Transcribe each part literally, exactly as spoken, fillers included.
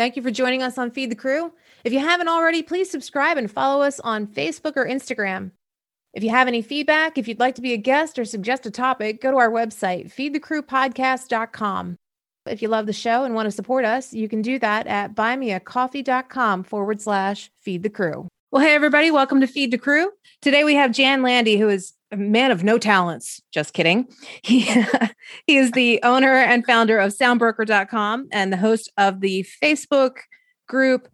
Thank you for joining us on Feed the Crew. If you haven't already, please subscribe and follow us on Facebook or Instagram. If you have any feedback, if you'd like to be a guest or suggest a topic, go to our website, feed the crew podcast dot com. If you love the show and want to support us, you can do that at buymeacoffee.com forward slash feed the crew. Well, hey, everybody, welcome to Feed the Crew. Today we have Jan Landy, who is a man of no talents. Just kidding. He, he is the owner and founder of sound broker dot com and the host of the Facebook group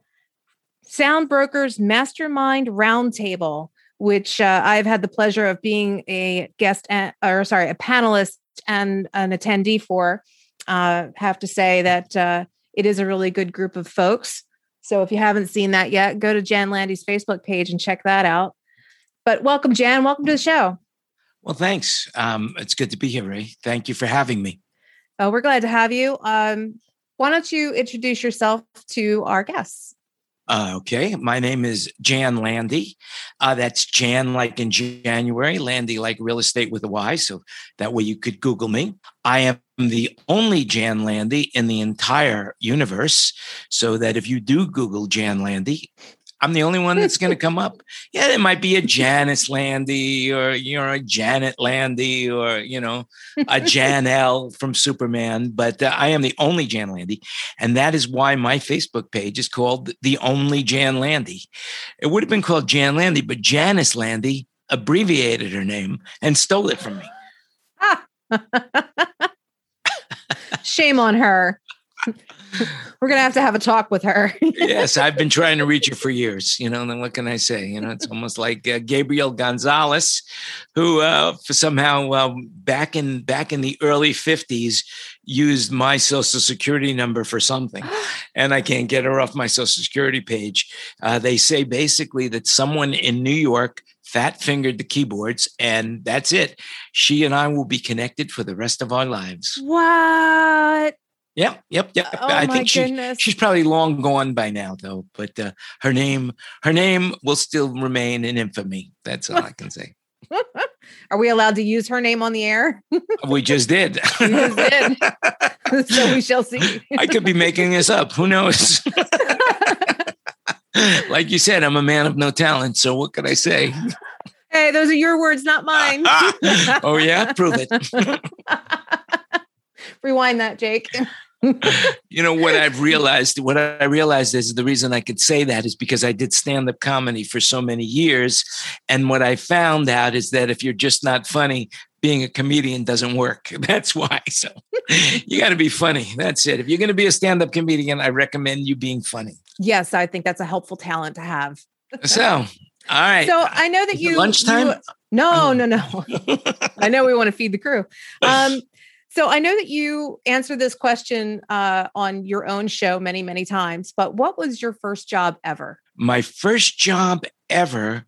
Sound Brokers Mastermind Roundtable, which uh, I've had the pleasure of being a guest and, or sorry, a panelist and an attendee for. I uh, have to say that uh, it is a really good group of folks. So if you haven't seen that yet, go to Jan Landy's Facebook page and check that out. But welcome, Jan. Welcome to the show. Well, thanks. Um, it's good to be here, Ray. Thank you for having me. Oh, we're glad to have you. Um, why don't you introduce yourself to our guests? Uh, okay. My name is Jan Landy. Uh, that's Jan like in January, Landy like real estate with a Y. So that way you could Google me. I am the only Jan Landy in the entire universe. So that if you do Google Jan Landy, I'm the only one that's going to come up. Yeah, it might be a Janice Landy or, you know, a Janet Landy or, you know, a Jan L from Superman. But uh, I am the only Jan Landy. And that is why my Facebook page is called The Only Jan Landy. It would have been called Jan Landy, but Janice Landy abbreviated her name and stole it from me. Ah. Shame on her. We're going to have to have a talk with her. Yes, I've been trying to reach her for years, you know, and then what can I say? You know, it's almost like uh, Gabriel Gonzalez, who uh, for somehow uh, back in back in the early fifties used my Social Security number for something, and I can't get her off my Social Security page. Uh, they say basically that someone in New York fat fingered the keyboards, and that's it. She and I will be connected for the rest of our lives. What? Yep, yep, yep. Oh, I think she, she's probably long gone by now, though. But uh, her name, her name will still remain in infamy. That's all I can say. Are we allowed to use her name on the air? We just did. We just did. So we shall see. I could be making this up. Who knows? Like you said, I'm a man of no talent. So what could I say? Hey, those are your words, not mine. Oh yeah, prove it. Rewind that, Jake. You know, what I've realized, what I realized is the reason I could say that is because I did stand-up comedy for so many years. And what I found out is that if you're just not funny, being a comedian doesn't work. That's why. So you got to be funny. That's it. If you're going to be a stand-up comedian, I recommend you being funny. Yes, I think that's a helpful talent to have. So, all right. So I know that is you- it lunchtime? You, no, no, no. I know we want to feed the crew. Um So I know that you answered this question uh, on your own show many, many times, but what was your first job ever? My first job ever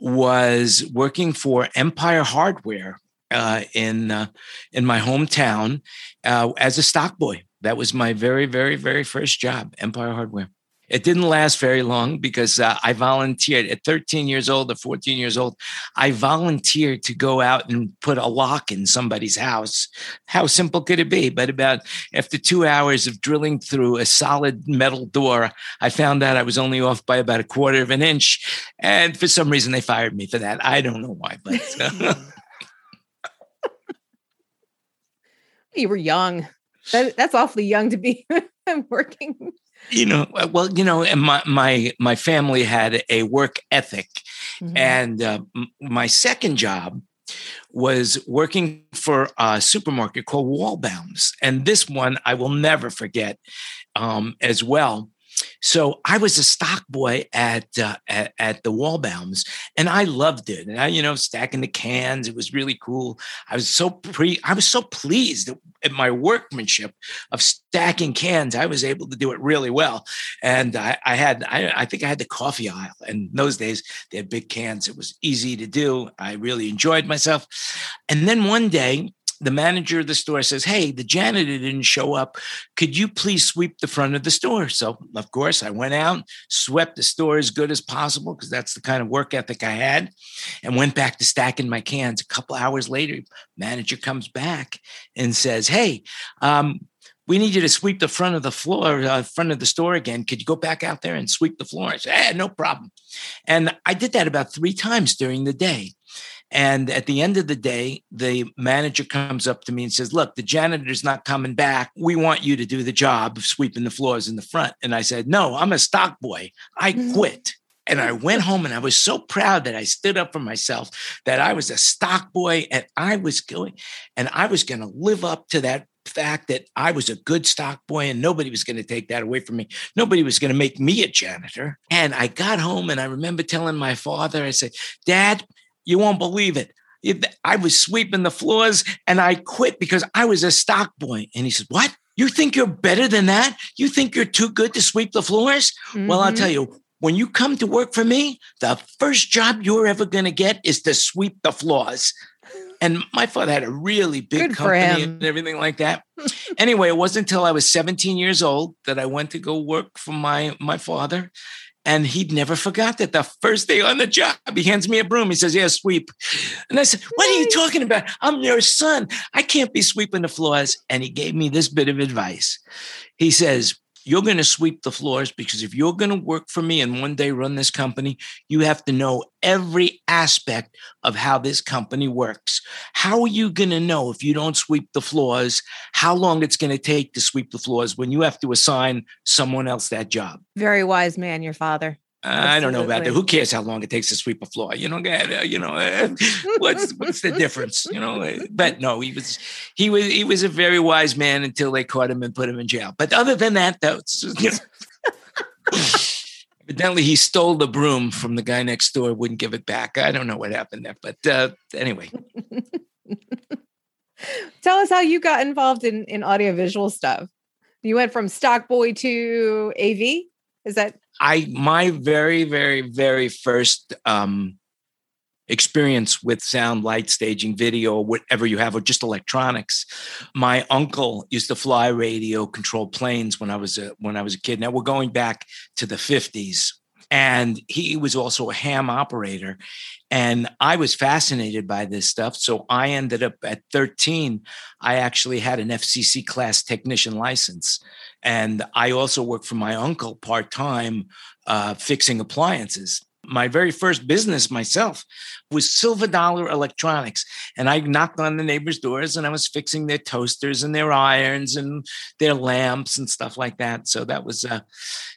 was working for Empire Hardware uh, in uh, in my hometown uh, as a stock boy. That was my very, very, very first job, Empire Hardware. It didn't last very long because uh, I volunteered at thirteen years old or fourteen years old. I volunteered to go out and put a lock in somebody's house. How simple could it be? But about after two hours of drilling through a solid metal door, I found out I was only off by about a quarter of an inch. And for some reason, they fired me for that. I don't know why, but uh, you were young. That, that's awfully young to be working. You know, well, you know, and my my my family had a work ethic, mm-hmm. and uh, m- my second job was working for a supermarket called Wallbounds, and this one I will never forget um, as well. So I was a stock boy at, uh, at at the Wallbounds, and I loved it. And I, you know, stacking the cans, it was really cool. I was so pre, I was so pleased at my workmanship of stacking cans. I was able to do it really well, and I, I had, I, I think I had the coffee aisle. And in those days, they had big cans. It was easy to do. I really enjoyed myself. And then one day, the manager of the store says, hey, the janitor didn't show up. Could you please sweep the front of the store? So, of course, I went out, swept the store as good as possible because that's the kind of work ethic I had, and went back to stacking my cans. A couple hours later, manager comes back and says, hey, um, we need you to sweep the front of the floor, uh, front of the store again. Could you go back out there and sweep the floor? I said, eh, no problem. And I did that about three times during the day. And at the end of the day, the manager comes up to me and says, look, the janitor's not coming back. We want you to do the job of sweeping the floors in the front. And I said, no, I'm a stock boy. I quit. And I went home and I was so proud that I stood up for myself, that I was a stock boy and I was going and I was going to live up to that fact that I was a good stock boy and nobody was going to take that away from me. Nobody was going to make me a janitor. And I got home and I remember telling my father, I said, Dad, you won't believe it. I was sweeping the floors and I quit because I was a stock boy. And he said, what? You think you're better than that? You think you're too good to sweep the floors? Mm-hmm. Well, I'll tell you, when you come to work for me, the first job you're ever going to get is to sweep the floors. And my father had a really big good company and everything like that. Anyway, it wasn't until I was seventeen years old that I went to go work for my, my father. And he'd never forgot that the first day on the job, he hands me a broom. He says, yeah, sweep. And I said, what are you talking about? I'm your son. I can't be sweeping the floors. And he gave me this bit of advice. He says, you're going to sweep the floors because if you're going to work for me and one day run this company, you have to know every aspect of how this company works. How are you going to know if you don't sweep the floors, how long it's going to take to sweep the floors when you have to assign someone else that job? Very wise man, your father. Absolutely. I don't know about that. Who cares how long it takes to sweep a floor? You know, you know, what's what's the difference? You know, but no, he was he was he was a very wise man until they caught him and put him in jail. But other than that, though, you know, evidently he stole the broom from the guy next door, wouldn't give it back. I don't know what happened there, but uh, anyway. Tell us how you got involved in in audiovisual stuff. You went from stock boy to A V. Is that? I my very, very, very first um, experience with sound, light, staging, video, or whatever you have, or just electronics. My uncle used to fly radio controlled planes when I was a, when I was a kid. Now we're going back to the fifties, and he was also a ham operator, and I was fascinated by this stuff. So I ended up at thirteen. I actually had an F C C class technician license. And I also worked for my uncle part-time uh, fixing appliances. My very first business myself was Silver Dollar Electronics. And I knocked on the neighbors' doors and I was fixing their toasters and their irons and their lamps and stuff like that. So that was uh,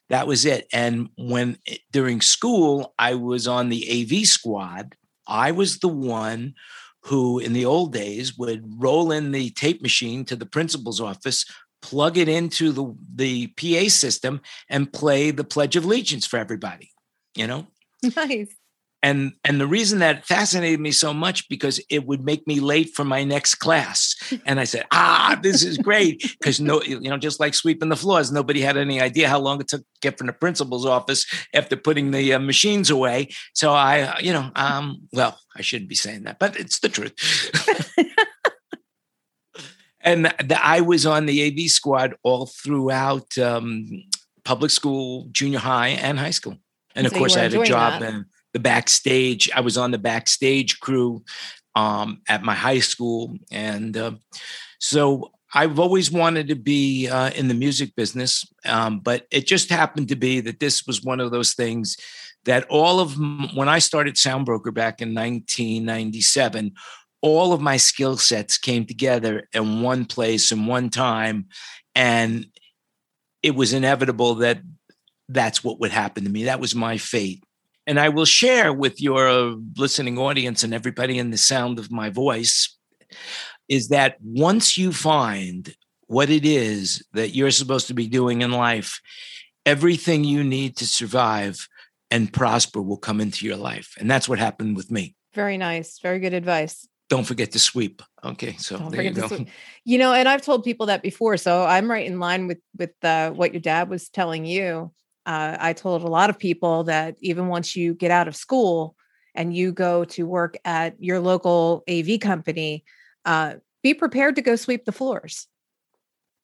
that was it. And when during school, I was on the A V squad. I was the one who in the old days would roll in the tape machine to the principal's office, plug it into the, the P A system and play the Pledge of Allegiance for everybody, you know? Nice. And and the reason that fascinated me so much, because it would make me late for my next class. And I said, ah, this is great. Because, no, you know, just like sweeping the floors, nobody had any idea how long it took to get from the principal's office after putting the uh, machines away. So I, you know, um, well, I shouldn't be saying that, but it's the truth. And the, I was on the A V squad all throughout um, public school, junior high, and high school. And so of course, I had a job that. in the backstage. I was on the backstage crew um, at my high school. And uh, so I've always wanted to be uh, in the music business, um, but it just happened to be that this was one of those things that all of when I started Sound Broker back in nineteen ninety-seven, all of my skill sets came together in one place and one time. And it was inevitable that that's what would happen to me. That was my fate. And I will share with your uh, listening audience and everybody in the sound of my voice is that once you find what it is that you're supposed to be doing in life, everything you need to survive and prosper will come into your life. And that's what happened with me. Very nice. Very good advice. Don't forget to sweep. Okay. So Don't there you go. You know, and I've told people that before, so I'm right in line with, with uh, what your dad was telling you. Uh, I told a lot of people that even once you get out of school and you go to work at your local A V company, uh, be prepared to go sweep the floors.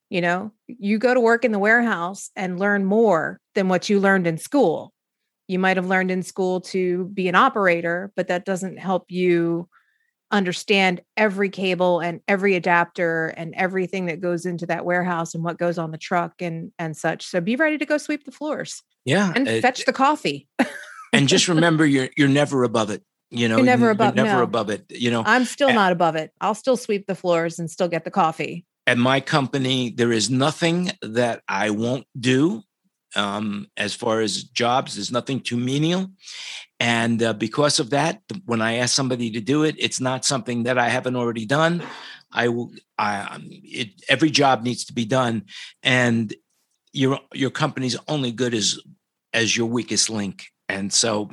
You know, you go to work in the warehouse and learn more than what you learned in school. You might've learned in school to be an operator, but that doesn't help you understand every cable and every adapter and everything that goes into that warehouse and what goes on the truck and, and such. So be ready to go sweep the floors. Yeah. And uh, fetch the coffee. And just remember, you're, you're never above it. You know, you're never, you're above, never no. above it. You know, I'm still at, not above it. I'll still sweep the floors and still get the coffee. At my company, there is nothing that I won't do. Um, as far as jobs, there's nothing too menial. And uh, because of that, when I ask somebody to do it, it's not something that I haven't already done. I will, I, it, every job needs to be done. And your, your company's only good as, as your weakest link. And so,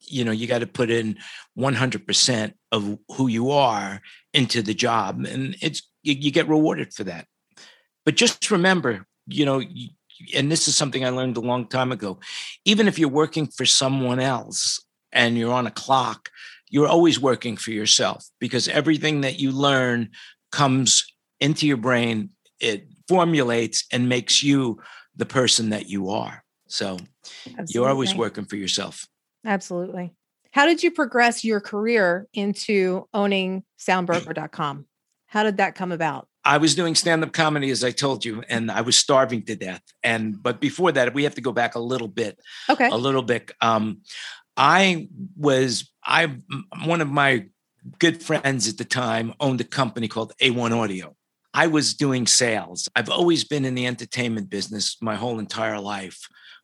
you know, you got to put in one hundred percent of who you are into the job, and it's, you, you get rewarded for that. But just remember, you know, you, and this is something I learned a long time ago, even if you're working for someone else and you're on a clock, you're always working for yourself, because everything that you learn comes into your brain, it formulates and makes you the person that you are. So Absolutely. You're always working for yourself. Absolutely. How did you progress your career into owning sound broker dot com? How did that come about? I was doing stand-up comedy, as I told you, and I was starving to death. And but before that, we have to go back a little bit. Okay. A little bit. Um, I was I one of my good friends at the time owned a company called A one Audio. I was doing sales. I've always been in the entertainment business my whole entire life,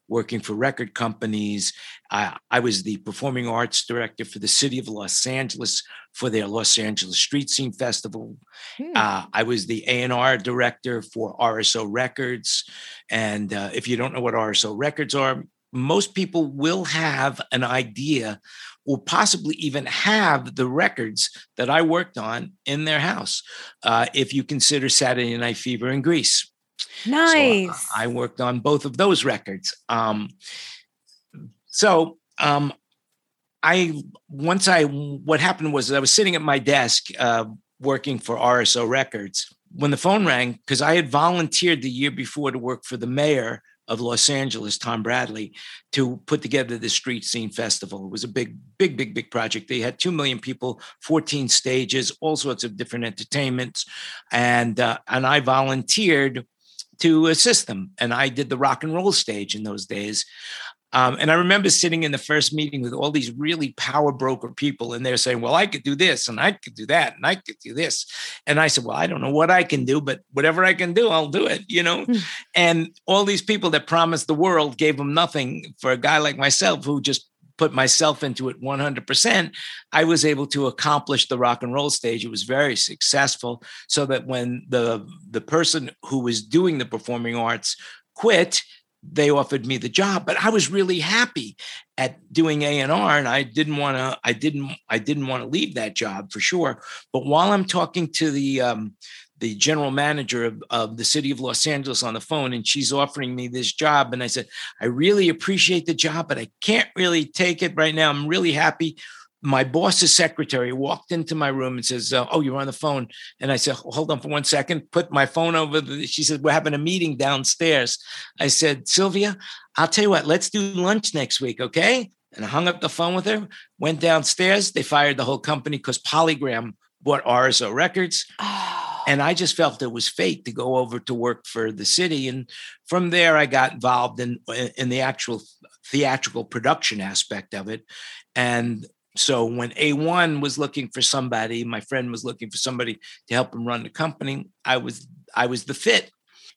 working for record companies. I, I was the performing arts director for the city of Los Angeles for their Los Angeles Street Scene Festival. Hmm. Uh, I was the A and R director for R S O Records. And uh, if you don't know what R S O Records are, most people will have an idea or possibly even have the records that I worked on in their house, uh, if you consider Saturday Night Fever in Greece. Nice. So I worked on both of those records. Um, so um, I once I what happened was I was sitting at my desk uh, working for R S O Records when the phone rang, because I had volunteered the year before to work for the mayor of Los Angeles, Tom Bradley, to put together the Street Scene Festival. It was a big, big, big, big project. They had two million people, fourteen stages, all sorts of different entertainments. And uh, and I volunteered to assist them. And I did the rock and roll stage in those days. Um, and I remember sitting in the first meeting with all these really power broker people, and they're saying, well, I could do this and I could do that and I could do this. And I said, well, I don't know what I can do, but whatever I can do, I'll do it, you know? And all these people that promised the world gave them nothing. For a guy like myself who just put myself into it one hundred percent, I was able to accomplish the rock and roll stage. It was very successful, so that when the, the person who was doing the performing arts quit, they offered me the job. But I was really happy at doing A and R, and I didn't want to, I didn't, I didn't want to leave that job for sure. But while I'm talking to the, um, the general manager of, of the city of Los Angeles on the phone, and she's offering me this job, and I said, I really appreciate the job, but I can't really take it right now. I'm really happy. My boss's secretary walked into my room and says, oh, you're on the phone. And I said, hold on for one second, put my phone over. The, she said, we're having a meeting downstairs. I said, Sylvia, I'll tell you what, let's do lunch next week. Okay. And I hung up the phone with her, went downstairs. They fired the whole company because PolyGram bought R S O Records. Oh. And I just felt it was fate to go over to work for the city. And from there, I got involved in, in the actual theatrical production aspect of it. And so when A one was looking for somebody, my friend was looking for somebody to help him run the company, I was I was the fit.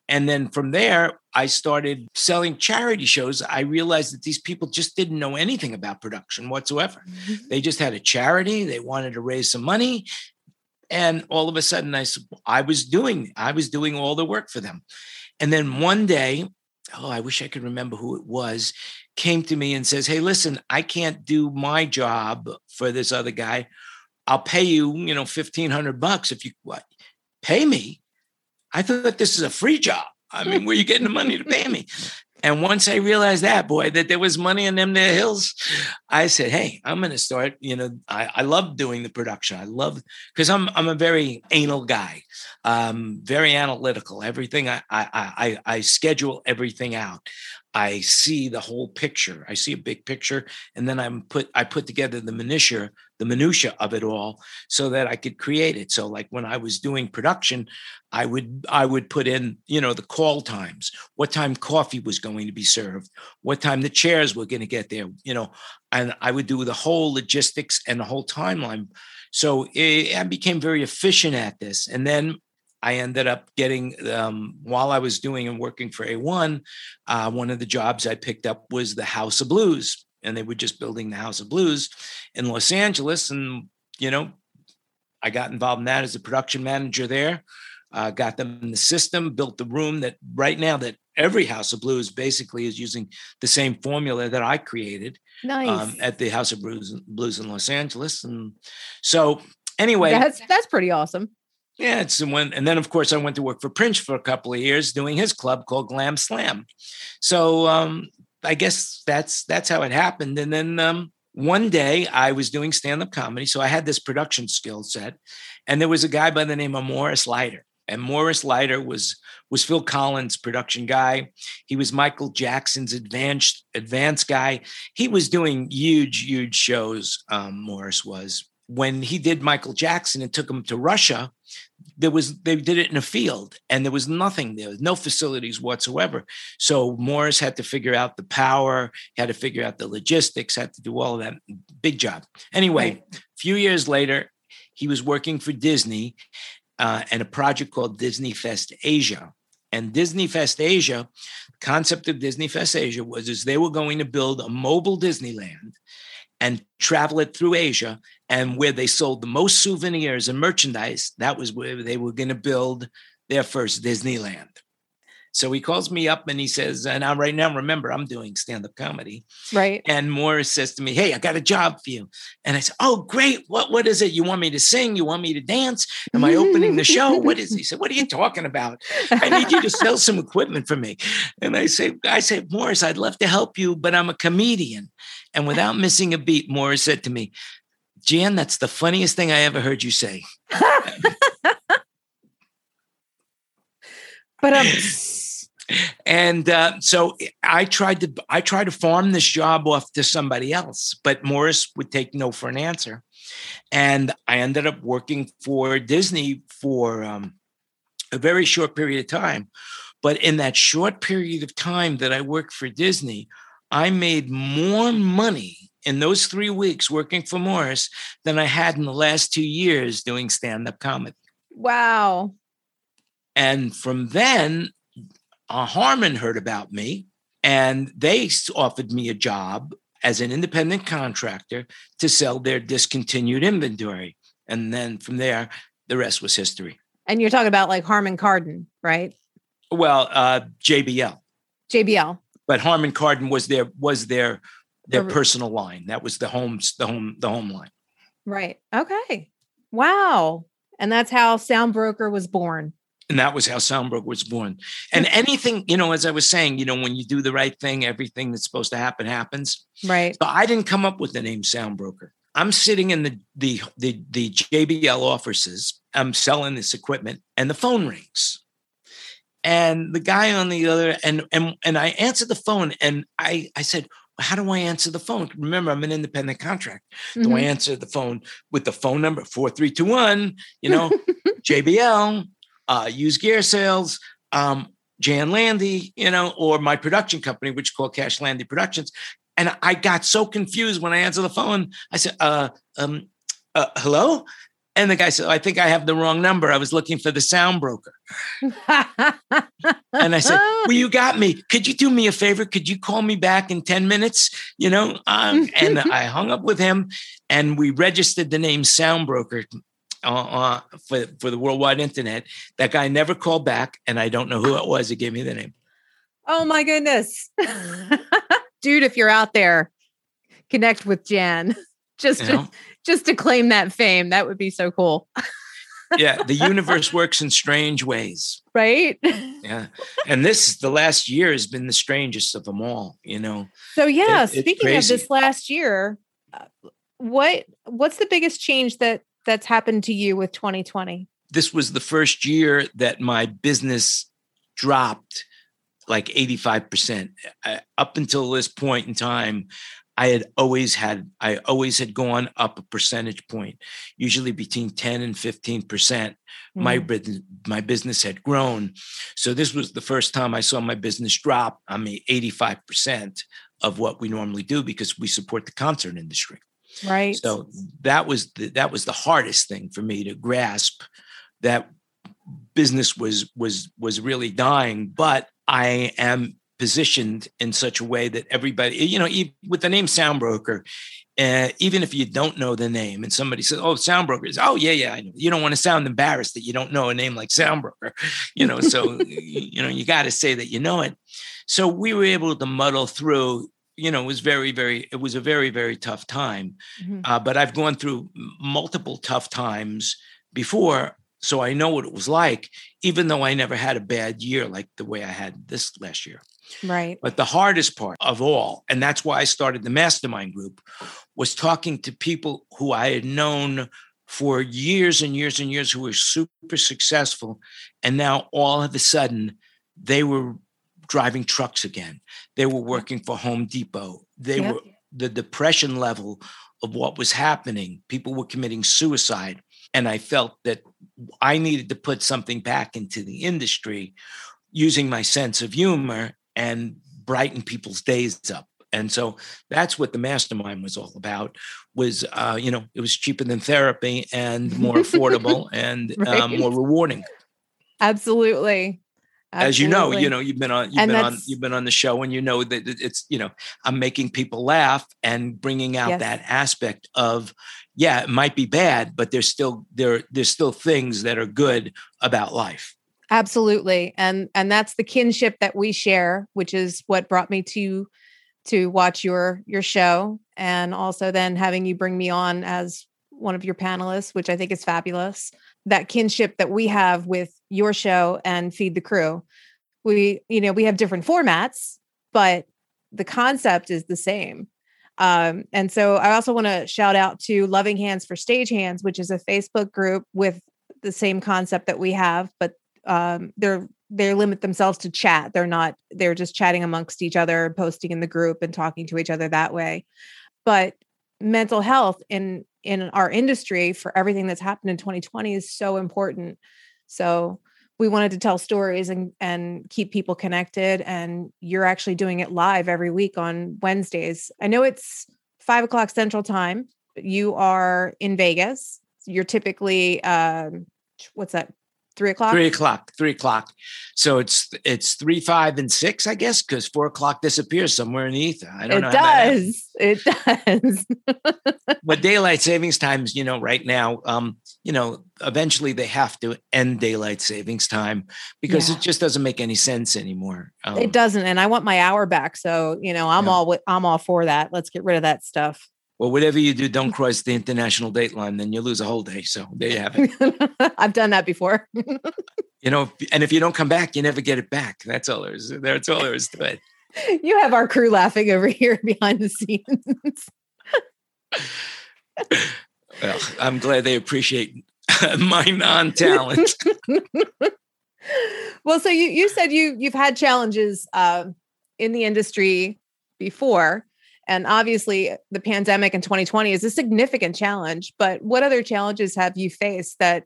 And then from there, I started selling charity shows. I realized that these people just didn't know anything about production whatsoever. Mm-hmm. They just had a charity. They wanted to raise some money. And all of a sudden, I, I was doing I was doing all the work for them. And then one day, oh, I wish I could remember who it was, came to me and says, hey, listen, I can't do my job for this other guy. I'll pay you, you know, fifteen hundred bucks if you what, pay me. I thought this is a free job. I mean, where are you getting the money to pay me? And once I realized that, boy, that there was money in them there hills, I said, hey, I'm going to start, you know, I, I love doing the production. I love, because I'm I'm a very anal guy, um, very analytical. Everything, I I I, I schedule everything out. I see the whole picture. I see a big picture, and then I'm put I put together the minutia, the minutia of it all, so that I could create it. So, like when I was doing production, I would I would put in, you know, the call times, what time coffee was going to be served, what time the chairs were going to get there, you know, and I would do the whole logistics and the whole timeline. So it, I became very efficient at this, and then I ended up getting, um, while I was doing and working for A one, uh, one of the jobs I picked up was the House of Blues. And they were just building the House of Blues in Los Angeles. And, you know, I got involved in that as a production manager there, uh, got them in the system, built the room that right now that every House of Blues basically is using the same formula that I created. Nice. um, at the House of Blues, Blues in Los Angeles. And so anyway, that's, that's pretty awesome. Yeah, it's when, and then of course I went to work for Prince for a couple of years, doing his club called Glam Slam. So um, I guess that's that's how it happened. And then um, one day I was doing stand-up comedy, so I had this production skill set, and there was a guy by the name of Morris Leiter, and Morris Leiter was was Phil Collins' production guy. He was Michael Jackson's advanced advanced guy. He was doing huge, huge shows. Um, Morris was. When he did Michael Jackson and took him to Russia, there was they did it in a field and there was nothing there, no facilities whatsoever. So Morris had to figure out the power, had to figure out the logistics, had to do all of that. Big job. Anyway, a few years later, he was working for Disney uh, and a project called Disney Fest Asia. And Disney Fest Asia, the concept of Disney Fest Asia was is they were going to build a mobile Disneyland and travel it through Asia, and where they sold the most souvenirs and merchandise, that was where they were going to build their first Disneyland. So he calls me up and he says, and I'm right now, remember, I'm doing stand-up comedy. Right. And Morris says to me, hey, I got a job for you. And I said, oh, great. What, what is it? You want me to sing? You want me to dance? Am I opening the show? What is it? He said, what are you talking about? I need you to sell some equipment for me. And I say, I said, Morris, I'd love to help you, but I'm a comedian. And without missing a beat, Morris said to me, Jan, that's the funniest thing I ever heard you say. But um, and uh, so I tried to I tried to farm this job off to somebody else, but Morris would take no for an answer, and I ended up working for Disney for um, a very short period of time. But in that short period of time that I worked for Disney, I made more money in those three weeks working for Morris than I had in the last two years doing stand-up comedy. Wow. And from then, uh, Harman heard about me, and they offered me a job as an independent contractor to sell their discontinued inventory. And then from there, the rest was history. And you're talking about like Harman Kardon, right? Well, uh, J B L. J B L. But Harman Kardon was their was their their the, personal line. That was the home the home the home line. Right. Okay. Wow. And that's how Sound Broker was born. And that was how Soundbroker was born. And anything, you know, as I was saying, you know, when you do the right thing, everything that's supposed to happen happens. Right. So I didn't come up with the name Soundbroker. I'm sitting in the the the, the J B L offices. I'm selling this equipment, and the phone rings. And the guy on the other and and and I answered the phone, and I I said, how do I answer the phone? Remember, I'm an independent contractor. Do mm-hmm. I answer the phone with the phone number four three two one? You know, J B L. Uh, used gear sales, um, Jan Landy, you know, or my production company, which is called Cash Landy Productions. And I got so confused when I answered the phone. I said, uh, um, uh, hello? And the guy said, I think I have the wrong number. I was looking for the Sound Broker. And I said, well, you got me. Could you do me a favor? Could you call me back in ten minutes? You know, um, and I hung up with him, and we registered the name Sound Broker Uh, uh, for, for the worldwide internet. That guy never called back, and I don't know who it was that gave me the name. Oh my goodness. Dude, if you're out there, connect with Jan. Just, you know? just, just to claim that fame. That would be so cool. Yeah. The universe works in strange ways. Right. Yeah. And this, the last year has been the strangest of them all, you know? So yeah. It, speaking of this last year, what, what's the biggest change that, that's happened to you with twenty twenty? This was the first year that my business dropped like eighty-five percent. I, up until this point in time, I had always had, I always had gone up a percentage point, usually between ten and fifteen percent. Mm-hmm. My, my business had grown. So this was the first time I saw my business drop. I mean, eighty-five percent of what we normally do because we support the concert industry. Right. So that was the, that was the hardest thing for me to grasp, that business was, was, was really dying, but I am positioned in such a way that everybody, you know, with the name Sound Broker, uh, even if you don't know the name and somebody says, oh, Sound Brokers, oh, yeah, yeah, I know. You don't want to sound embarrassed that you don't know a name like Sound Broker, you know, so, you know, you got to say that you know it. So we were able to muddle through. You know, it was very, very, it was a very, very tough time, mm-hmm. uh, but I've gone through multiple tough times before. So I know what it was like, even though I never had a bad year like the way I had this last year. Right. But the hardest part of all, and that's why I started the mastermind group, was talking to people who I had known for years and years and years who were super successful. And now all of a sudden, they were driving trucks again. They were working for Home Depot. They yep. were the depression level of what was happening. People were committing suicide. And I felt that I needed to put something back into the industry using my sense of humor and brighten people's days up. And so that's what the mastermind was all about, was, uh, you know, it was cheaper than therapy and more affordable and right. um, more rewarding. Absolutely. Absolutely. As you know, you know, you've been on, you've and been on, you've been on the show, and you know that it's, you know, I'm making people laugh and bringing out yes. that aspect of, yeah, it might be bad, but there's still, there, there's still things that are good about life. Absolutely. And, and that's the kinship that we share, which is what brought me to, to watch your, your show. And also then having you bring me on as one of your panelists, which I think is fabulous. That kinship that we have with your show and Feed the Crew. We, you know, we have different formats, but the concept is the same. Um, and so I also want to shout out to Loving Hands for Stagehands, which is a Facebook group with the same concept that we have, but um, they're, they limit themselves to chat. They're not, they're just chatting amongst each other and posting in the group and talking to each other that way. But mental health in in our industry, for everything that's happened in twenty twenty, is so important. So we wanted to tell stories and, and keep people connected. And you're actually doing it live every week on Wednesdays. I know it's five o'clock Central Time. You are in Vegas. You're typically, um, what's that? Three o'clock, three o'clock, three o'clock. So it's, it's three, five, and six, I guess, because four o'clock disappears somewhere in the ether. I don't it know. Does. It does. It does. But daylight savings times, you know, right now, um, you know, eventually they have to end daylight savings time because yeah. it just doesn't make any sense anymore. Um, it doesn't. And I want my hour back. So, you know, I'm yeah. all, I'm all for that. Let's get rid of that stuff. Well, whatever you do, don't cross the international date line, then you lose a whole day. So there you have it. I've done that before. You know, and if you don't come back, you never get it back. That's all there is. That's all there is to it. You have our crew laughing over here behind the scenes. Well, I'm glad they appreciate my non-talent. Well, so you you said you you've had challenges uh, in the industry before. And obviously the pandemic in twenty twenty is a significant challenge, but what other challenges have you faced that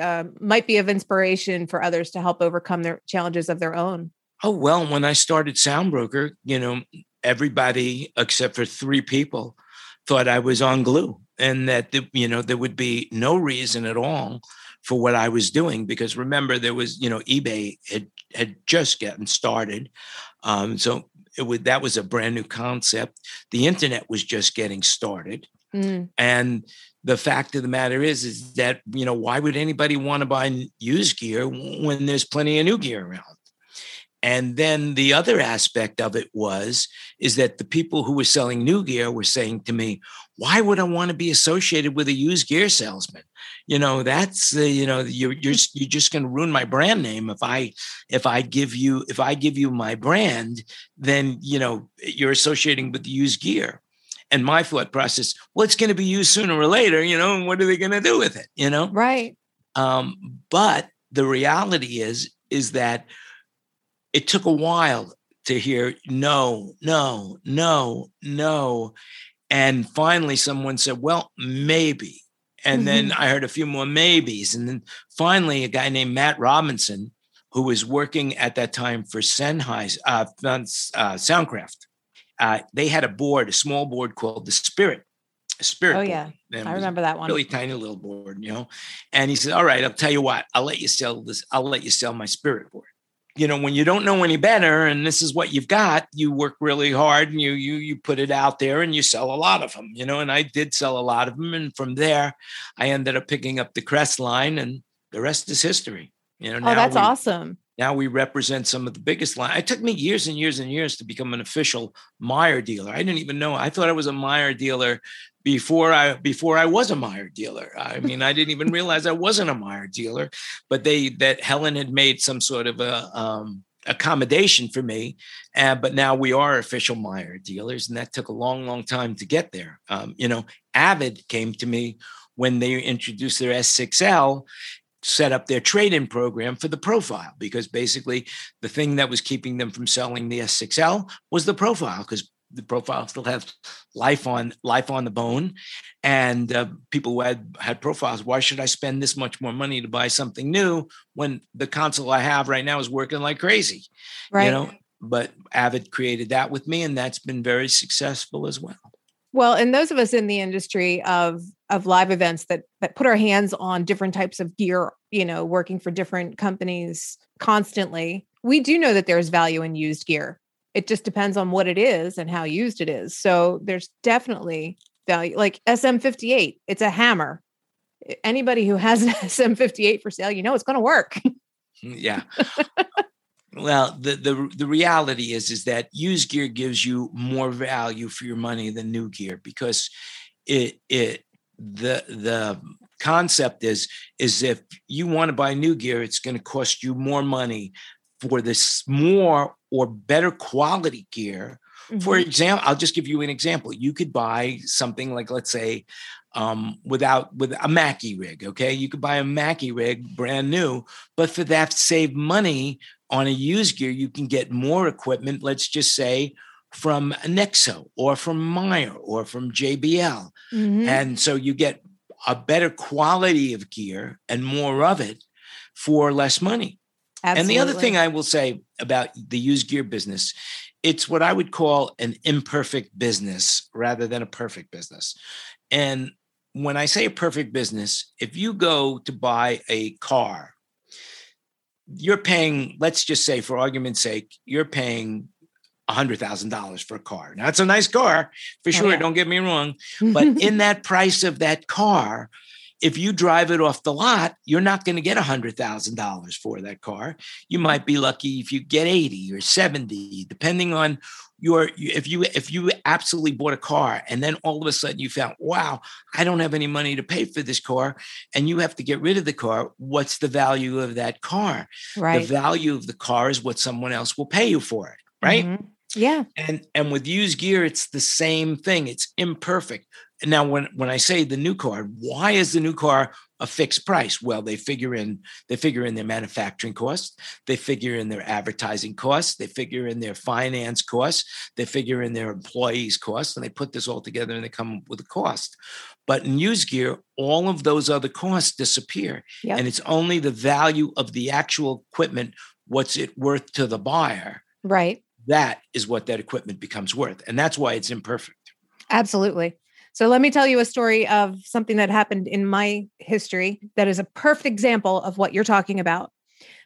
uh, might be of inspiration for others to help overcome their challenges of their own? Oh, well, when I started Sound Broker, you know, everybody except for three people thought I was on glue and that, the, you know, there would be no reason at all for what I was doing. Because remember, there was, you know, eBay had, had just gotten started. Um, so It would, that was a brand new concept. The internet was just getting started. Mm. And the fact of the matter is, is that, you know, why would anybody want to buy used gear when there's plenty of new gear around? And then the other aspect of it was, is that the people who were selling new gear were saying to me, why would I want to be associated with a used gear salesman? You know, that's, uh, you know, you're, you're, you're just going to ruin my brand name. If I, if I give you, if I give you my brand, then, you know, you're associating with the used gear. And my thought process, well, it's going to be used sooner or later, you know, and what are they going to do with it? You know? Right. Um, but the reality is, is that it took a while to hear no, no, no, no. And finally someone said, well, maybe. And mm-hmm. then I heard a few more maybes. And then finally a guy named Matt Robinson, who was working at that time for Sennheiser, uh, uh, Soundcraft. Uh, they had a board, a small board called the Spirit. A Spirit. Oh, board. Yeah. And I remember that one. Really tiny little board, you know. And he said, all right, I'll tell you what, I'll let you sell this. I'll let you sell my Spirit board. You know, when you don't know any better and this is what you've got, you work really hard and you you you put it out there and you sell a lot of them, you know, and I did sell a lot of them. And from there, I ended up picking up the Crest line and the rest is history. You know, now oh, that's we, awesome. Now we represent some of the biggest line. It took me years and years and years to become an official Meyer dealer. I didn't even know. I thought I was a Meyer dealer before I before I was a Meyer dealer. I mean, I didn't even realize I wasn't a Meyer dealer. But they that Helen had made some sort of a um, accommodation for me. Uh, but now we are official Meyer dealers, and that took a long, long time to get there. Um, you know, Avid came to me when they introduced their S six L. Set up their trade-in program for the profile, because basically the thing that was keeping them from selling the S six L was the profile, because the profile still has life on life on the bone. And uh, people who had had profiles, why should I spend this much more money to buy something new when the console I have right now is working like crazy? Right. You know, but Avid created that with me, and that's been very successful as well. Well, and those of us in the industry of of live events that that put our hands on different types of gear, you know, working for different companies constantly, we do know that there's value in used gear. It just depends on what it is and how used it is. So there's definitely value. Like S M fifty-eight, it's a hammer. Anybody who has an S M fifty-eight for sale, you know it's going to work. Yeah. Well, the, the the reality is, is that used gear gives you more value for your money than new gear, because it it the the concept is is if you want to buy new gear, it's going to cost you more money for this more or better quality gear. Mm-hmm. For example, I'll just give you an example. You could buy something like, let's say, um, without with a Mackie rig. Okay, you could buy a Mackie rig brand new, but for that save money. On a used gear, you can get more equipment, let's just say, from Nexo or from Meyer or from J B L. Mm-hmm. And so you get a better quality of gear and more of it for less money. Absolutely. And the other thing I will say about the used gear business, it's what I would call an imperfect business rather than a perfect business. And when I say a perfect business, if you go to buy a car, you're paying, let's just say for argument's sake, you're paying one hundred thousand dollars for a car. Now, it's a nice car, for sure, oh, yeah. Don't get me wrong. But in that price of that car, if you drive it off the lot, you're not going to get one hundred thousand dollars for that car. You might be lucky if you get eighty or seventy, depending on your, if you if you absolutely bought a car and then all of a sudden you found, wow, I don't have any money to pay for this car, and you have to get rid of the car, what's the value of that car? Right. The value of the car is what someone else will pay you for it, right? Mm-hmm. Yeah. And and with used gear, it's the same thing. It's imperfect. Now, when, when I say the new car, why is the new car a fixed price? Well, they figure in they figure in their manufacturing costs, they figure in their advertising costs, they figure in their finance costs, they figure in their employees' costs, and they put this all together and they come up with a cost. But in used gear, all of those other costs disappear. Yep. And it's only the value of the actual equipment, what's it worth to the buyer? Right. That is what that equipment becomes worth. And that's why it's imperfect. Absolutely. So let me tell you a story of something that happened in my history that is a perfect example of what you're talking about.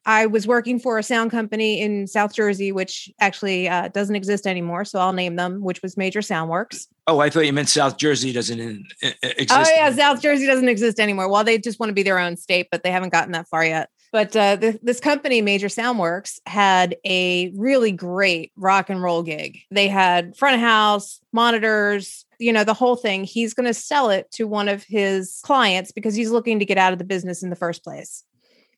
I was working for a sound company in South Jersey, which actually uh, doesn't exist anymore. So I'll name them, which was Major Soundworks. Oh, I thought you meant South Jersey doesn't in, in, exist. Oh, yeah. Anymore. South Jersey doesn't exist anymore. Well, they just want to be their own state, but they haven't gotten that far yet. But uh, th- this company, Major Soundworks, had a really great rock and roll gig. They had front of house, monitors, you know, the whole thing. He's going to sell it to one of his clients because he's looking to get out of the business in the first place.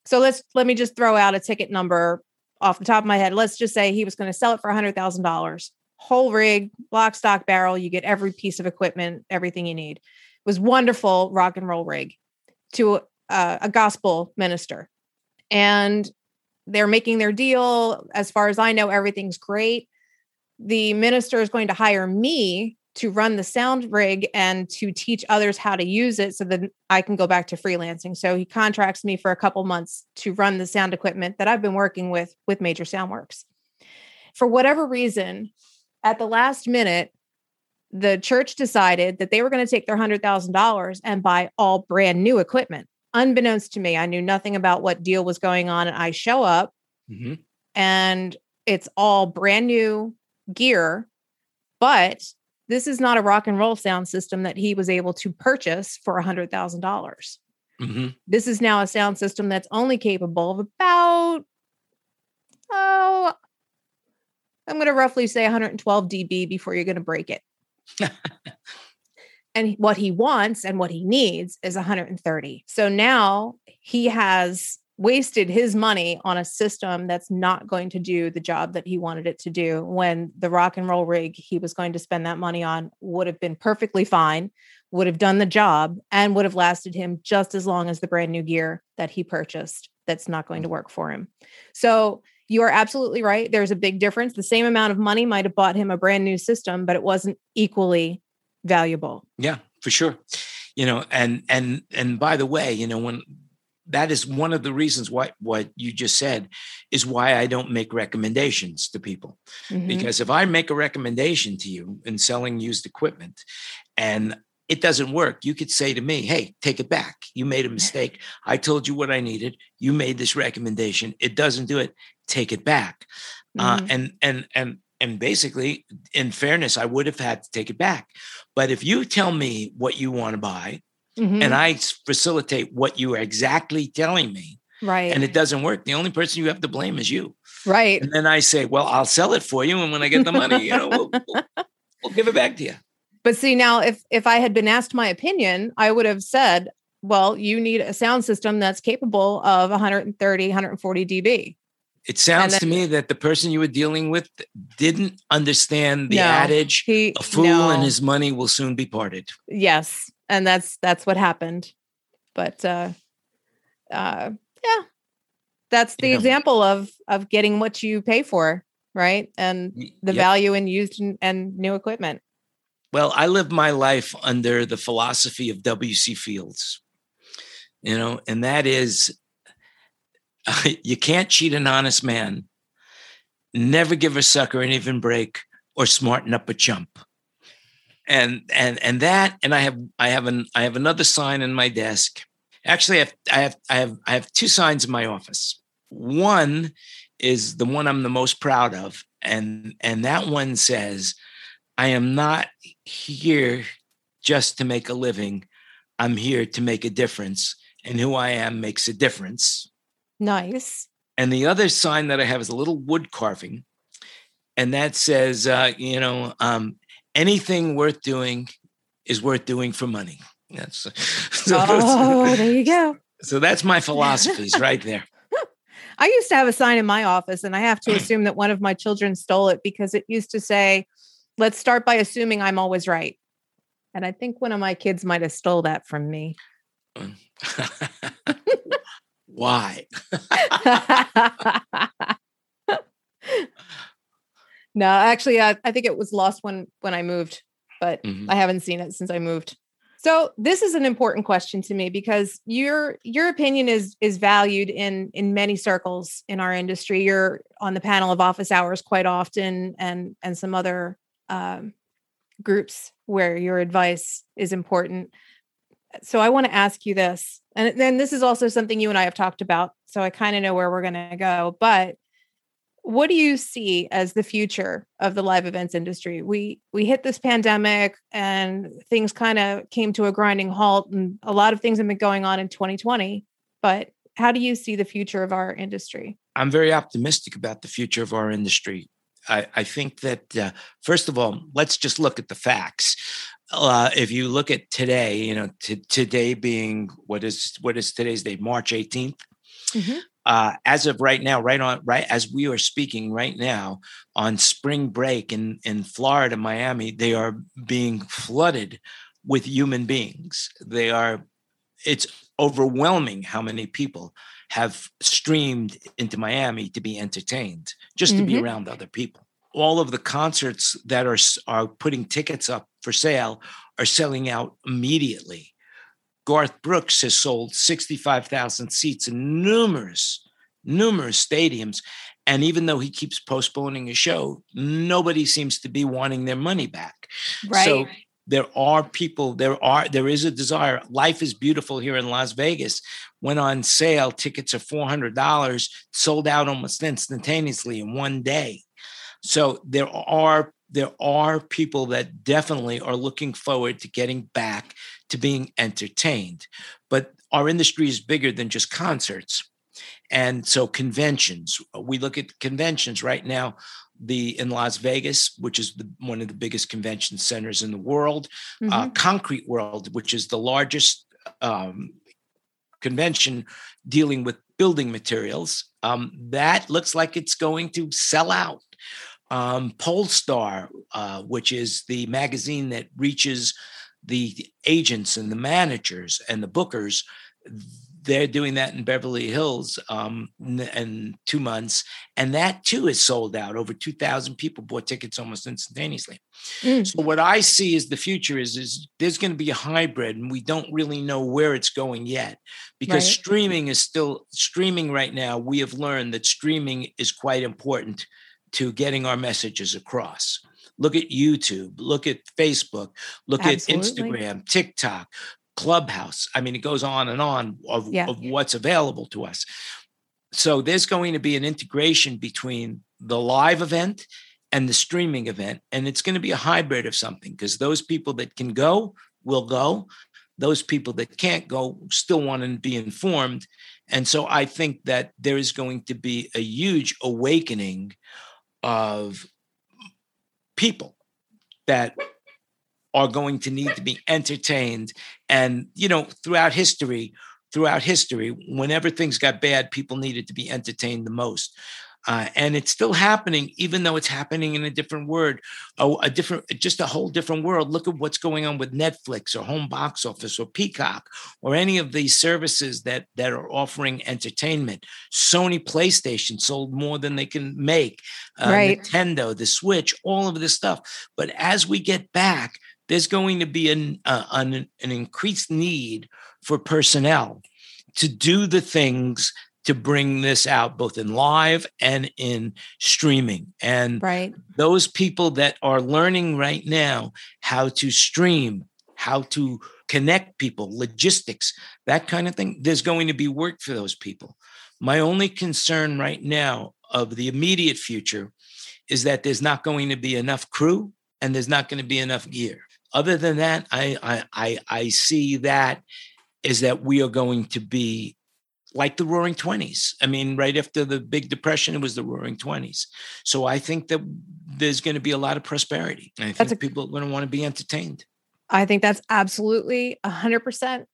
So let's, let me just throw out a ticket number off the top of my head. Let's just say he was going to sell it for one hundred thousand dollars, whole rig, lock, stock, barrel. You get every piece of equipment, everything you need. It was wonderful rock and roll rig to uh, a gospel minister. And They're making their deal. As far as I know, everything's great. The minister is going to hire me to run the sound rig and to teach others how to use it so that I can go back to freelancing. So he contracts me for a couple months to run the sound equipment that I've been working with, with Major Soundworks. For whatever reason, at the last minute, the church decided that they were going to take their one hundred thousand dollars and buy all brand new equipment. Unbeknownst to me, I knew nothing about what deal was going on. And I show up mm-hmm. and it's all brand new gear, but this is not a rock and roll sound system that he was able to purchase for one hundred thousand dollars. Mm-hmm. This is now a sound system that's only capable of about, oh, I'm going to roughly say one hundred twelve decibels before you're going to break it. And what he wants and what he needs is one hundred thirty. So now he has wasted his money on a system that's not going to do the job that he wanted it to do, when the rock and roll rig he was going to spend that money on would have been perfectly fine, would have done the job, and would have lasted him just as long as the brand new gear that he purchased that's not going to work for him. So you are absolutely right. There's a big difference. The same amount of money might have bought him a brand new system, but it wasn't equally valuable. Yeah, for sure. You know, and and and by the way, you know, when that is one of the reasons why what you just said is why I don't make recommendations to people. Mm-hmm. Because if I make a recommendation to you in selling used equipment and it doesn't work, you could say to me, hey, take it back. You made a mistake. I told you what I needed. You made this recommendation. It doesn't do it. Take it back. Mm-hmm. Uh, and, and, and, and basically, in fairness, I would have had to take it back. But if you tell me what you want to buy mm-hmm. and I facilitate what you are exactly telling me, right, and it doesn't work, the only person you have to blame is you. Right. And then I say, well, I'll sell it for you. And when I get the money, you know, we'll, we'll, we'll give it back to you. But see, now, if if I had been asked my opinion, I would have said, well, you need a sound system that's capable of one hundred thirty, one hundred forty decibels. It sounds then, to me that the person you were dealing with didn't understand the no, adage, he, a fool no. and his money will soon be parted. Yes. And that's that's what happened. But uh, uh, yeah, that's the you know. example of of getting what you pay for, right? And the yep. value in used and, and new equipment. Well, I live my life under the philosophy of W C Fields, you know, and that is uh, you can't cheat an honest man, never give a sucker an even break, or smarten up a chump. And and and that, and I have I have an I have another sign in my desk. Actually, I have I have I have I have two signs in my office. One is the one I'm the most proud of, and and that one says, I am not here just to make a living. I'm here to make a difference, and who I am makes a difference. Nice. And the other sign that I have is a little wood carving, and that says, uh, you know, um, anything worth doing is worth doing for money. That's so, oh, there you go. So that's my philosophies right there. I used to have a sign in my office, and I have to assume that one of my children stole it, because it used to say, let's start by assuming I'm always right. And I think one of my kids might have stole that from me. Why? No, actually, I, I think it was lost when, when I moved, but mm-hmm. I haven't seen it since I moved. So this is an important question to me, because your your opinion is is valued in in many circles in our industry. You're on the panel of Office Hours quite often, and and some other um, groups where your advice is important. So I want to ask you this, and then this is also something you and I have talked about, so I kind of know where we're going to go. But what do you see as the future of the live events industry? We we hit this pandemic and things kind of came to a grinding halt, and a lot of things have been going on in twenty twenty. But how do you see the future of our industry? I'm very optimistic about the future of our industry. I, I think that, uh, first of all, let's just look at the facts. Uh, if you look at today, you know, t- today being, what is what is today's day, March eighteenth? Mm-hmm. Uh, as of right now, right on, right as we are speaking right now, on spring break in, in Florida, Miami, they are being flooded with human beings. They are it's overwhelming how many people have streamed into Miami to be entertained, just mm-hmm. to be around other people. All of the concerts that are are putting tickets up for sale are selling out immediately. Garth Brooks has sold sixty-five thousand seats in numerous, numerous stadiums. And even though he keeps postponing his show, nobody seems to be wanting their money back. Right. So there are people, there are, there is a desire. Life is Beautiful here in Las Vegas went on sale. Tickets are four hundred dollars, sold out almost instantaneously in one day. So there are there are people that definitely are looking forward to getting back to being entertained. But our industry is bigger than just concerts. And so conventions, we look at conventions right now, the in Las Vegas, which is the, one of the biggest convention centers in the world, mm-hmm. uh, Concrete World, which is the largest um, convention dealing with building materials, um, that looks like it's going to sell out. Um, Polestar, uh, which is the magazine that reaches the agents and the managers and the bookers, they're doing that in Beverly Hills um, in two months. And that too is sold out. Over two thousand people bought tickets almost instantaneously. Mm. So what I see is the future is, is there's going to be a hybrid, and we don't really know where it's going yet, because right. streaming is still streaming right now. We have learned that streaming is quite important to getting our messages across. Look at YouTube, look at Facebook, look Absolutely. At Instagram, TikTok, Clubhouse. I mean, it goes on and on of, yeah. of what's available to us. So there's going to be an integration between the live event and the streaming event. And it's going to be a hybrid of something, because those people that can go will go. Those people that can't go still want to be informed. And so I think that there is going to be a huge awakening of people that are going to need to be entertained. And, you know, throughout history, throughout history, whenever things got bad, people needed to be entertained the most. Uh, and it's still happening, even though it's happening in a different word, a, a different, just a whole different world. Look at what's going on with Netflix or Home Box Office or Peacock or any of these services that, that are offering entertainment. Sony PlayStation sold more than they can make. Uh, right. Nintendo, the Switch, all of this stuff. But as we get back, there's going to be an, uh, an, an increased need for personnel to do the things to bring this out, both in live and in streaming. And right. those people that are learning right now how to stream, how to connect people, logistics, that kind of thing, there's going to be work for those people. My only concern right now of the immediate future is that there's not going to be enough crew and there's not going to be enough gear. Other than that, I I I, I see that is that we are going to be like the Roaring Twenties. I mean, right after the Big Depression, it was the Roaring Twenties. So I think that there's going to be a lot of prosperity. I think a, people are going to want to be entertained. I think that's absolutely one hundred percent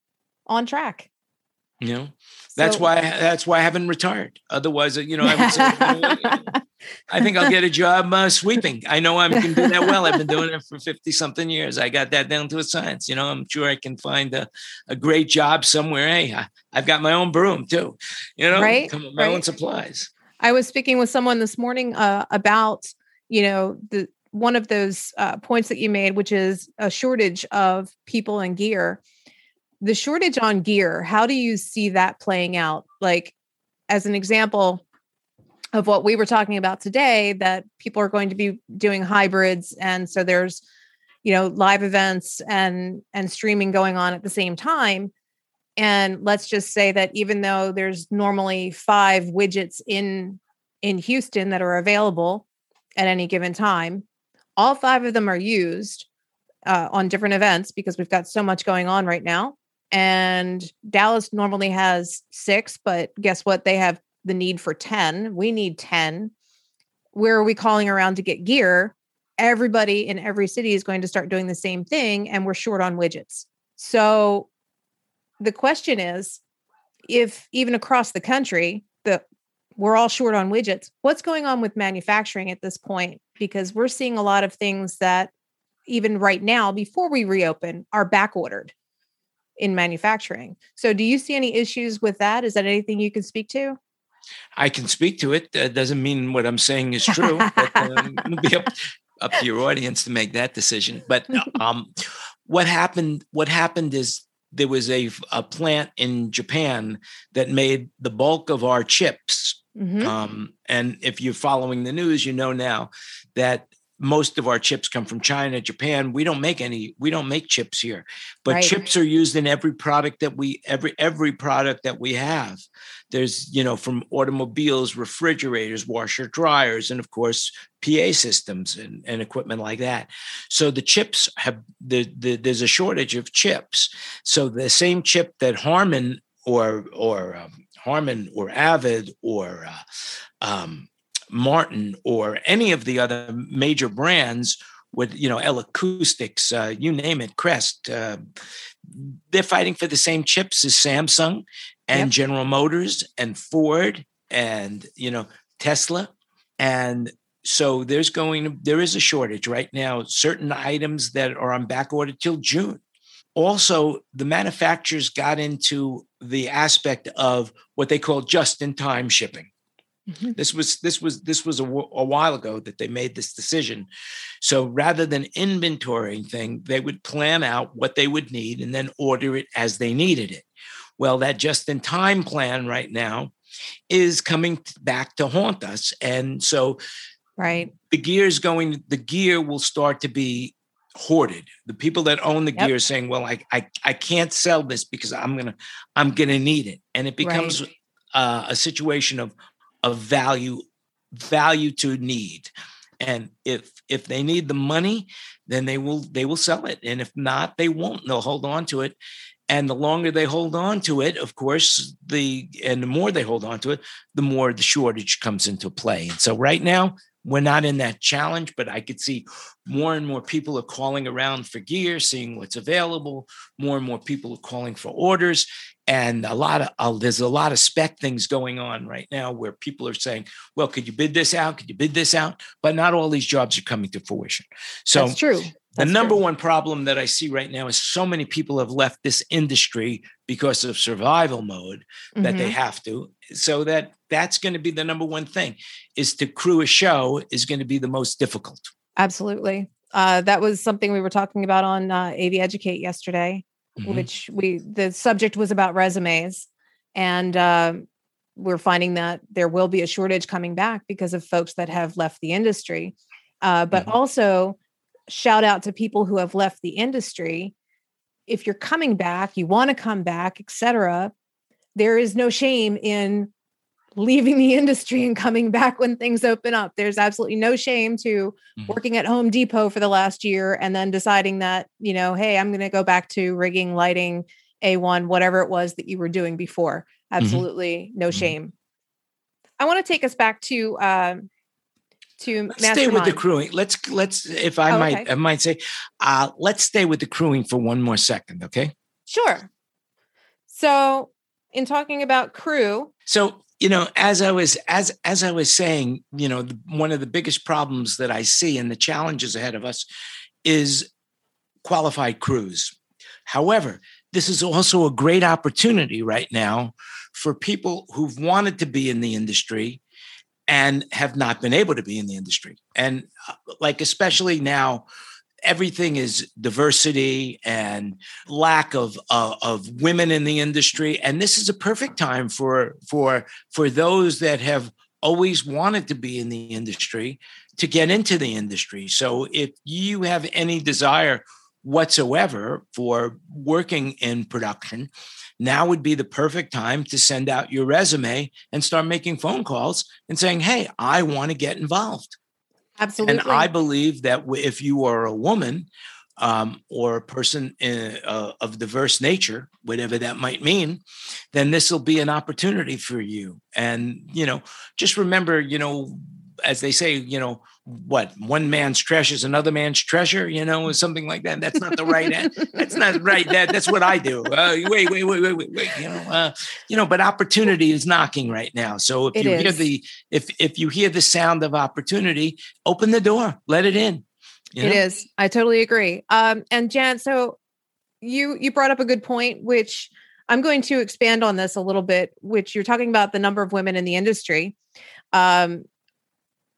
on track. You know, that's so, why that's why I haven't retired. Otherwise, you know, I would say, I think I'll get a job uh, sweeping. I know I can do that well. I've been doing it for fifty something years. I got that down to a science. You know, I'm sure I can find a, a great job somewhere. Hey, I, I've got my own broom too. You know, right? my right. own supplies. I was speaking with someone this morning uh, about, you know, the one of those uh, points that you made, which is a shortage of people and gear. The shortage on gear, how do you see that playing out? Like, as an example of what we were talking about today, that people are going to be doing hybrids. And so there's, you know, live events and, and streaming going on at the same time. And let's just say that even though there's normally five widgets in, in Houston that are available at any given time, all five of them are used uh, on different events because we've got so much going on right now. And Dallas normally has six, but guess what? They have the need for ten. We need ten. Where are we calling around to get gear? Everybody in every city is going to start doing the same thing, and we're short on widgets. So the question is, if even across the country, the we're all short on widgets, what's going on with manufacturing at this point? Because we're seeing a lot of things that even right now, before we reopen, are backordered. in manufacturing. So do you see any issues with that? Is that anything you can speak to? I can speak to it. That doesn't mean what I'm saying is true. But, um, it'll be up, up to your audience to make that decision. But um, what happened? What happened is there was a, a plant in Japan that made the bulk of our chips. Mm-hmm. Um, and if you're following the news, you know now that most of our chips come from China, Japan. We don't make any. We don't make chips here, but right. chips are used in every product that we every every product that we have. There's, you know, from automobiles, refrigerators, washer dryers, and of course P A systems and, and equipment like that. So the chips have the, the there's a shortage of chips. So the same chip that Harman or or um, Harman or Avid or uh, um, Martin or any of the other major brands with, you know, L Acoustics, uh, you name it, Crest, uh, they're fighting for the same chips as Samsung and yep. General Motors and Ford and, you know, Tesla. And so there's going to, there is a shortage right now, certain items that are on back order till June. Also, the manufacturers got into the aspect of what they call just-in-time shipping. Mm-hmm. This was this was this was a, w- a while ago that they made this decision. So rather than inventorying thing, they would plan out what they would need and then order it as they needed it. Well, that just-in-time plan right now is coming back to haunt us, and so right, the gear is going. The gear will start to be hoarded. The people that own the yep. gear are saying, "Well, I I I can't sell this because I'm gonna I'm gonna need it," and it becomes right. uh, a situation of. of value, value to need. And if, if they need the money, then they will, they will sell it. And if not, they won't, they'll hold on to it. And the longer they hold on to it, of course, the, and the more they hold on to it, the more the shortage comes into play. And so right now we're not in that challenge, but I could see more and more people are calling around for gear, seeing what's available. More and more people are calling for orders. And a lot of uh, there's a lot of spec things going on right now where people are saying, well, could you bid this out? Could you bid this out? But not all these jobs are coming to fruition. So that's true. That's the number true. one problem that I see right now is so many people have left this industry because of survival mode mm-hmm. that they have to. So that that's going to be the number one thing is to crew a show is going to be the most difficult. Absolutely. Uh, that was something we were talking about on uh, A V Educate yesterday. Mm-hmm. Which we, the subject was about resumes, and uh, we're finding that there will be a shortage coming back because of folks that have left the industry. Uh, but mm-hmm. also shout out to people who have left the industry. If you're coming back, you want to come back, et cetera. There is no shame in leaving the industry and coming back when things open up. There's absolutely no shame to mm-hmm. working at Home Depot for the last year and then deciding that, you know, hey, I'm going to go back to rigging, lighting, A one, whatever it was that you were doing before. Absolutely mm-hmm. no shame. Mm-hmm. I want to take us back to uh, to let's Mastermind. Stay with the crewing. Let's let's if I oh, might okay. I might say, uh, let's stay with the crewing for one more second, okay? Sure. So, in talking about crew, so. You know, as I was as as I was saying, you know, the, one of the biggest problems that I see and the challenges ahead of us is qualified crews. However, this is also a great opportunity right now for people who've wanted to be in the industry and have not been able to be in the industry. And like especially now, everything is diversity and lack of, uh, of women in the industry. And this is a perfect time for, for, for those that have always wanted to be in the industry to get into the industry. So if you have any desire whatsoever for working in production, now would be the perfect time to send out your resume and start making phone calls and saying, hey, I want to get involved. Absolutely. And I believe that if you are a woman um, or a person in, uh, of diverse nature, whatever that might mean, then this will be an opportunity for you. And, you know, just remember, you know, as they say, you know, what one man's trash is another man's treasure, you know, or something like that. That's not the right. That's not right. That that's what I do. Uh, wait, wait, wait, wait, wait, wait. You know, uh, you know. But opportunity is knocking right now. So if it you is. hear the if if you hear the sound of opportunity, open the door, let it in. You know? It is. I totally agree. Um, and Jan, so you you brought up a good point, which I'm going to expand on this a little bit, which you're talking about the number of women in the industry. Um,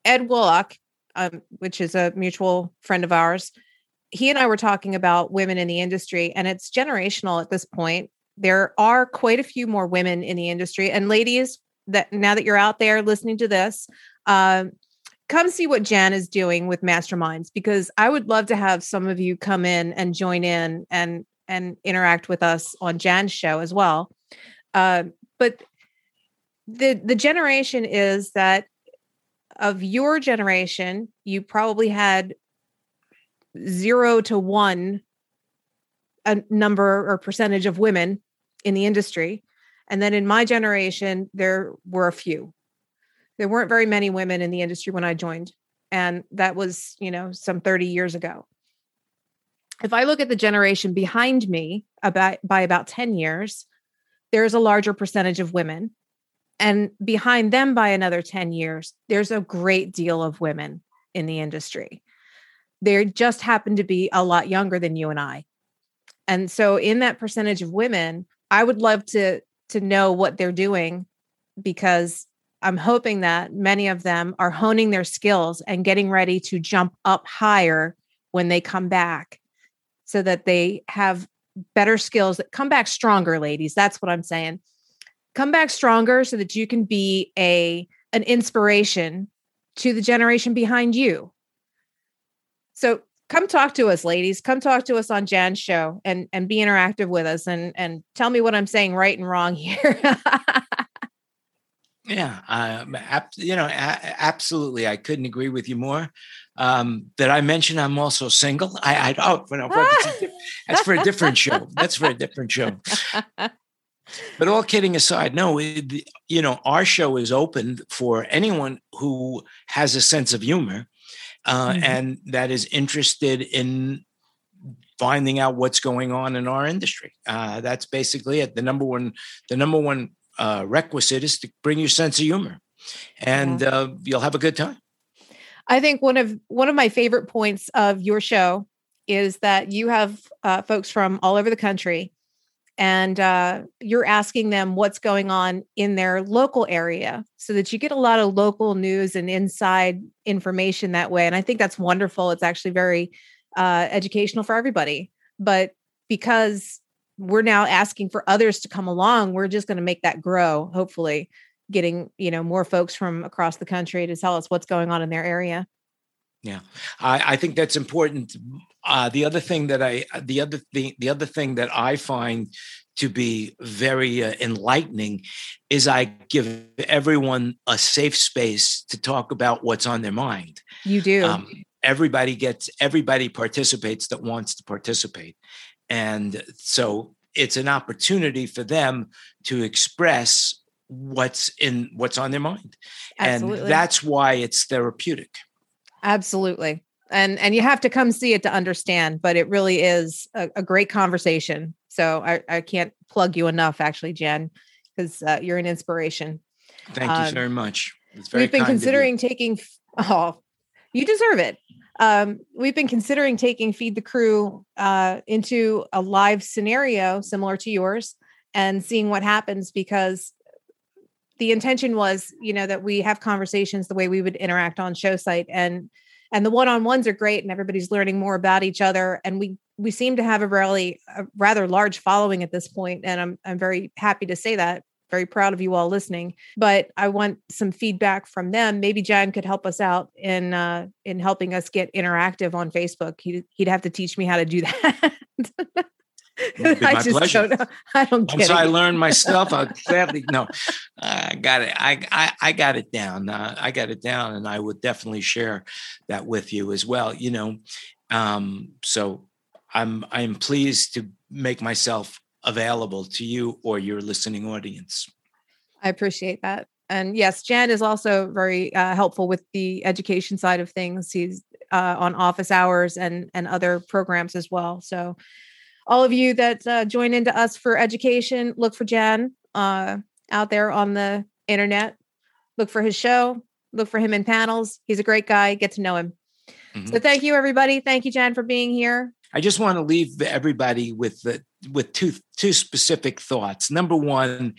Ed Woolock, um, which is a mutual friend of ours, he and I were talking about women in the industry, and it's generational at this point. There are quite a few more women in the industry, and ladies, that now that you're out there listening to this, um, come see what Jan is doing with Masterminds, because I would love to have some of you come in and join in and, and interact with us on Jan's show as well. Uh, but the, the generation is that of your generation, you probably had zero to one, a number or percentage of women in the industry. And then in my generation, there were a few. There weren't very many women in the industry when I joined. And that was, you know, some thirty years ago. If I look at the generation behind me about by about ten years, there's a larger percentage of women. And behind them by another ten years, there's a great deal of women in the industry. They just happen to be a lot younger than you and I. And so in that percentage of women, I would love to to know what they're doing, because I'm hoping that many of them are honing their skills and getting ready to jump up higher when they come back, so that they have better skills that come back stronger, ladies. That's what I'm saying. Come back stronger so that you can be a an inspiration to the generation behind you. So come talk to us, ladies. Come talk to us on Jan's show and, and be interactive with us and, and tell me what I'm saying right and wrong here. Yeah, um, ab- you know, a- absolutely. I couldn't agree with you more. Um, did I mention I'm also single? I, I oh, no, that's for a different show. That's for a different show. But all kidding aside, no, it, you know, our show is open for anyone who has a sense of humor. Uh, mm-hmm. And that is interested in finding out what's going on in our industry. Uh, that's basically it. The number one, the number one uh, requisite is to bring your sense of humor, and yeah. uh, you'll have a good time. I think one of one of my favorite points of your show is that you have uh, folks from all over the country, and uh, you're asking them what's going on in their local area, so that you get a lot of local news and inside information that way. And I think that's wonderful. It's actually very uh, educational for everybody. But because we're now asking for others to come along, we're just going to make that grow, hopefully getting, you know, more folks from across the country to tell us what's going on in their area. Yeah, I, I think that's important. Uh, the other thing that I, the other the, the other thing that I find to be very uh, enlightening is I give everyone a safe space to talk about what's on their mind. You do. Um, everybody gets, everybody participates that wants to participate, and so it's an opportunity for them to express what's in what's on their mind, Absolutely. And that's why it's therapeutic. Absolutely. And and you have to come see it to understand, but it really is a, a great conversation. So I, I can't plug you enough, actually, Jan, because uh, you're an inspiration. Thank um, you very much. It's very we've been considering taking, oh, you deserve it. Um, we've been considering taking Feed the Crew uh, into a live scenario similar to yours and seeing what happens, because the intention was, you know, that we have conversations the way we would interact on show site, and, and the one-on-ones are great, and everybody's learning more about each other. And we, we seem to have a really, a rather large following at this point. And I'm, I'm very happy to say that, very proud of you all listening, but I want some feedback from them. Maybe Jan could help us out in, uh, in helping us get interactive on Facebook. He, he'd have to teach me how to do that. I just pleasure. don't know. I don't get Once it. I learned myself, I sadly no. I got it. I I, I got it down. Uh, I got it down, and I would definitely share that with you as well. You know, um, so I'm I'm pleased to make myself available to you or your listening audience. I appreciate that, and yes, Jan is also very uh, helpful with the education side of things. He's uh, on office hours and and other programs as well. So. All of you that uh, join into us for education, look for Jan uh, out there on the internet. Look for his show. Look for him in panels. He's a great guy. Get to know him. Mm-hmm. So thank you, everybody. Thank you, Jan, for being here. I just want to leave everybody with the, with two two specific thoughts. Number one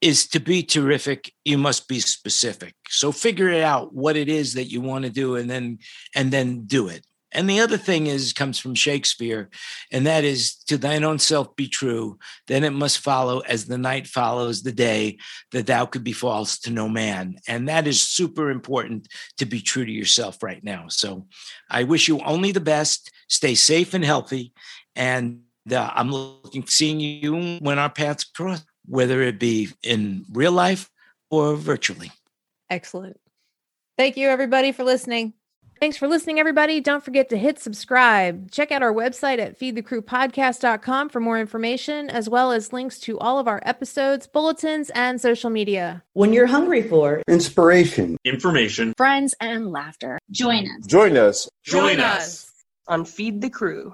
is, to be terrific, you must be specific. So figure it out what it is that you want to do, and then and then do it. And the other thing is comes from Shakespeare, and that is, to thine own self be true, then it must follow as the night follows the day, that thou could be false to no man. And that is super important, to be true to yourself right now. So I wish you only the best. Stay safe and healthy. And uh, I'm looking seeing you when our paths cross, whether it be in real life or virtually. Excellent. Thank you, everybody, for listening. Thanks for listening, everybody. Don't forget to hit subscribe. Check out our website at feed the crew podcast dot com for more information, as well as links to all of our episodes, bulletins, and social media. When you're hungry for inspiration, information, friends, and laughter, join us. Join us. Join us on Feed the Crew.